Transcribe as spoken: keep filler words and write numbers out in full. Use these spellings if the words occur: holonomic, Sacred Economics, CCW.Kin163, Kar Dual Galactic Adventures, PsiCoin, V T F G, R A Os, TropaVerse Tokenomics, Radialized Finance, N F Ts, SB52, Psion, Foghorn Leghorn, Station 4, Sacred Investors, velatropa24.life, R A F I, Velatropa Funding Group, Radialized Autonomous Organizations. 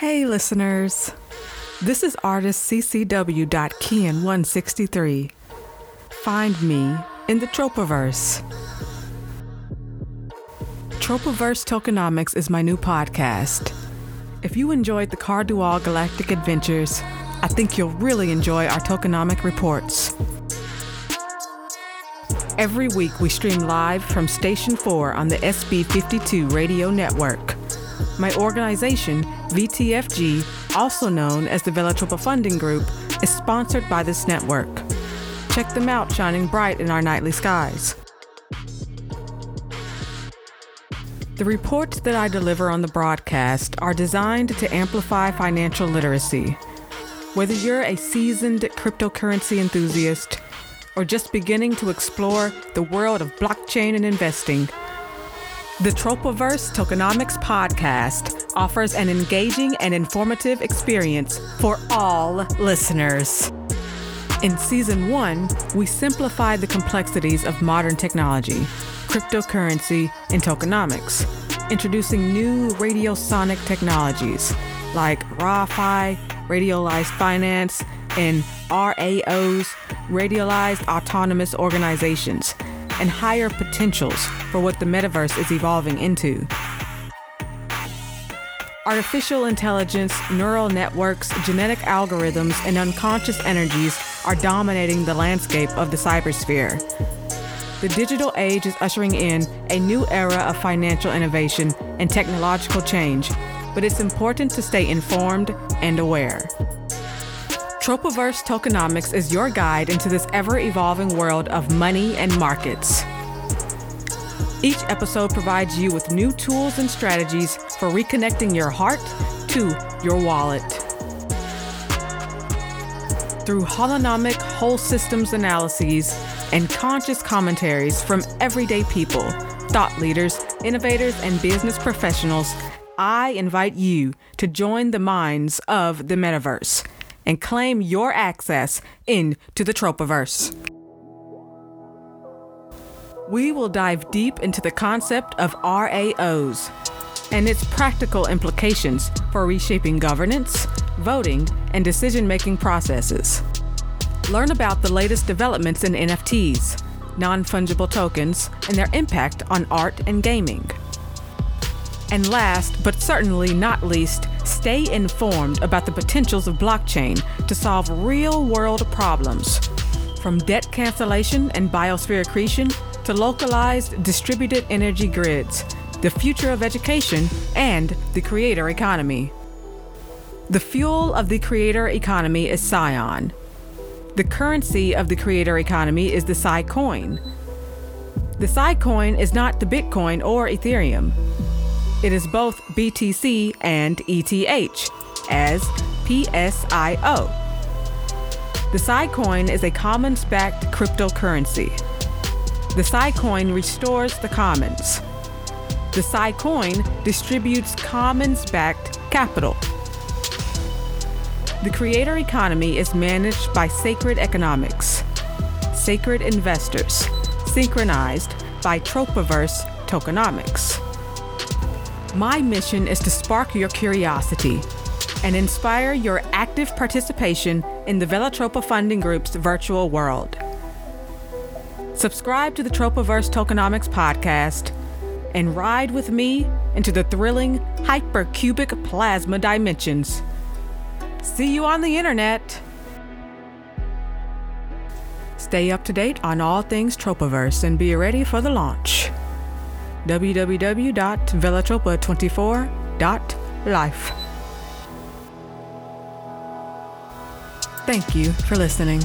Hey listeners, this is artist C C W dot Kin one sixty-three. Find me in the TropaVerse. TropaVerse Tokenomics is my new podcast. If you enjoyed the Kar Dual Galactic Adventures, I think you'll really enjoy our tokenomic reports. Every week we stream live from Station four on the S B fifty-two radio network. My organization, V T F G, also known as the Velatropa Funding Group, is sponsored by this network. Check them out shining bright in our nightly skies. The reports that I deliver on the broadcast are designed to amplify financial literacy. Whether you're a seasoned cryptocurrency enthusiast, or just beginning to explore the world of blockchain and investing, the TropaVerse Tokenomics podcast offers an engaging and informative experience for all listeners. In season one, we simplify the complexities of modern technology, cryptocurrency, and tokenomics, introducing new radiosonic technologies like R A F I, Radialized Finance, and R A Os, Radialized Autonomous Organizations, and higher potentials for what the metaverse is evolving into. Artificial intelligence, neural networks, genetic algorithms, and unconscious energies are dominating the landscape of the cybersphere. The digital age is ushering in a new era of financial innovation and technological change, but it's important to stay informed and aware. TropaVerse Tokenomics is your guide into this ever-evolving world of money and markets. Each episode provides you with new tools and strategies for reconnecting your heart to your wallet. Through holonomic whole systems analyses and conscious commentaries from everyday people, thought leaders, innovators, and business professionals, I invite you to join the minds of the metaverse and claim your access into the TropaVerse. We will dive deep into the concept of R A Os and its practical implications for reshaping governance, voting, and decision-making processes. Learn about the latest developments in N F Ts, non-fungible tokens, and their impact on art and gaming. And last, but certainly not least, stay informed about the potentials of blockchain to solve real-world problems, from debt cancellation and biosphere accretion to localized distributed energy grids, the future of education, and the creator economy. The fuel of the creator economy is Psion. The currency of the creator economy is the PsiCoin. The PsiCoin is not the Bitcoin or Ethereum. It is both B T C and E T H, as P S I O. The PsiCoin is a commons-backed cryptocurrency. The PsiCoin restores the commons. The PsiCoin distributes commons-backed capital. The creator economy is managed by Sacred Economics, Sacred Investors, synchronized by TropaVerse Tokenomics. My mission is to spark your curiosity and inspire your active participation in the Velatropa Funding Group's virtual world. Subscribe to the TropaVerse Tokenomics podcast and ride with me into the thrilling hypercubic plasma dimensions. See you on the internet. Stay up to date on all things TropaVerse and be ready for the launch. w w w dot velatropa twenty-four dot life. Thank you for listening.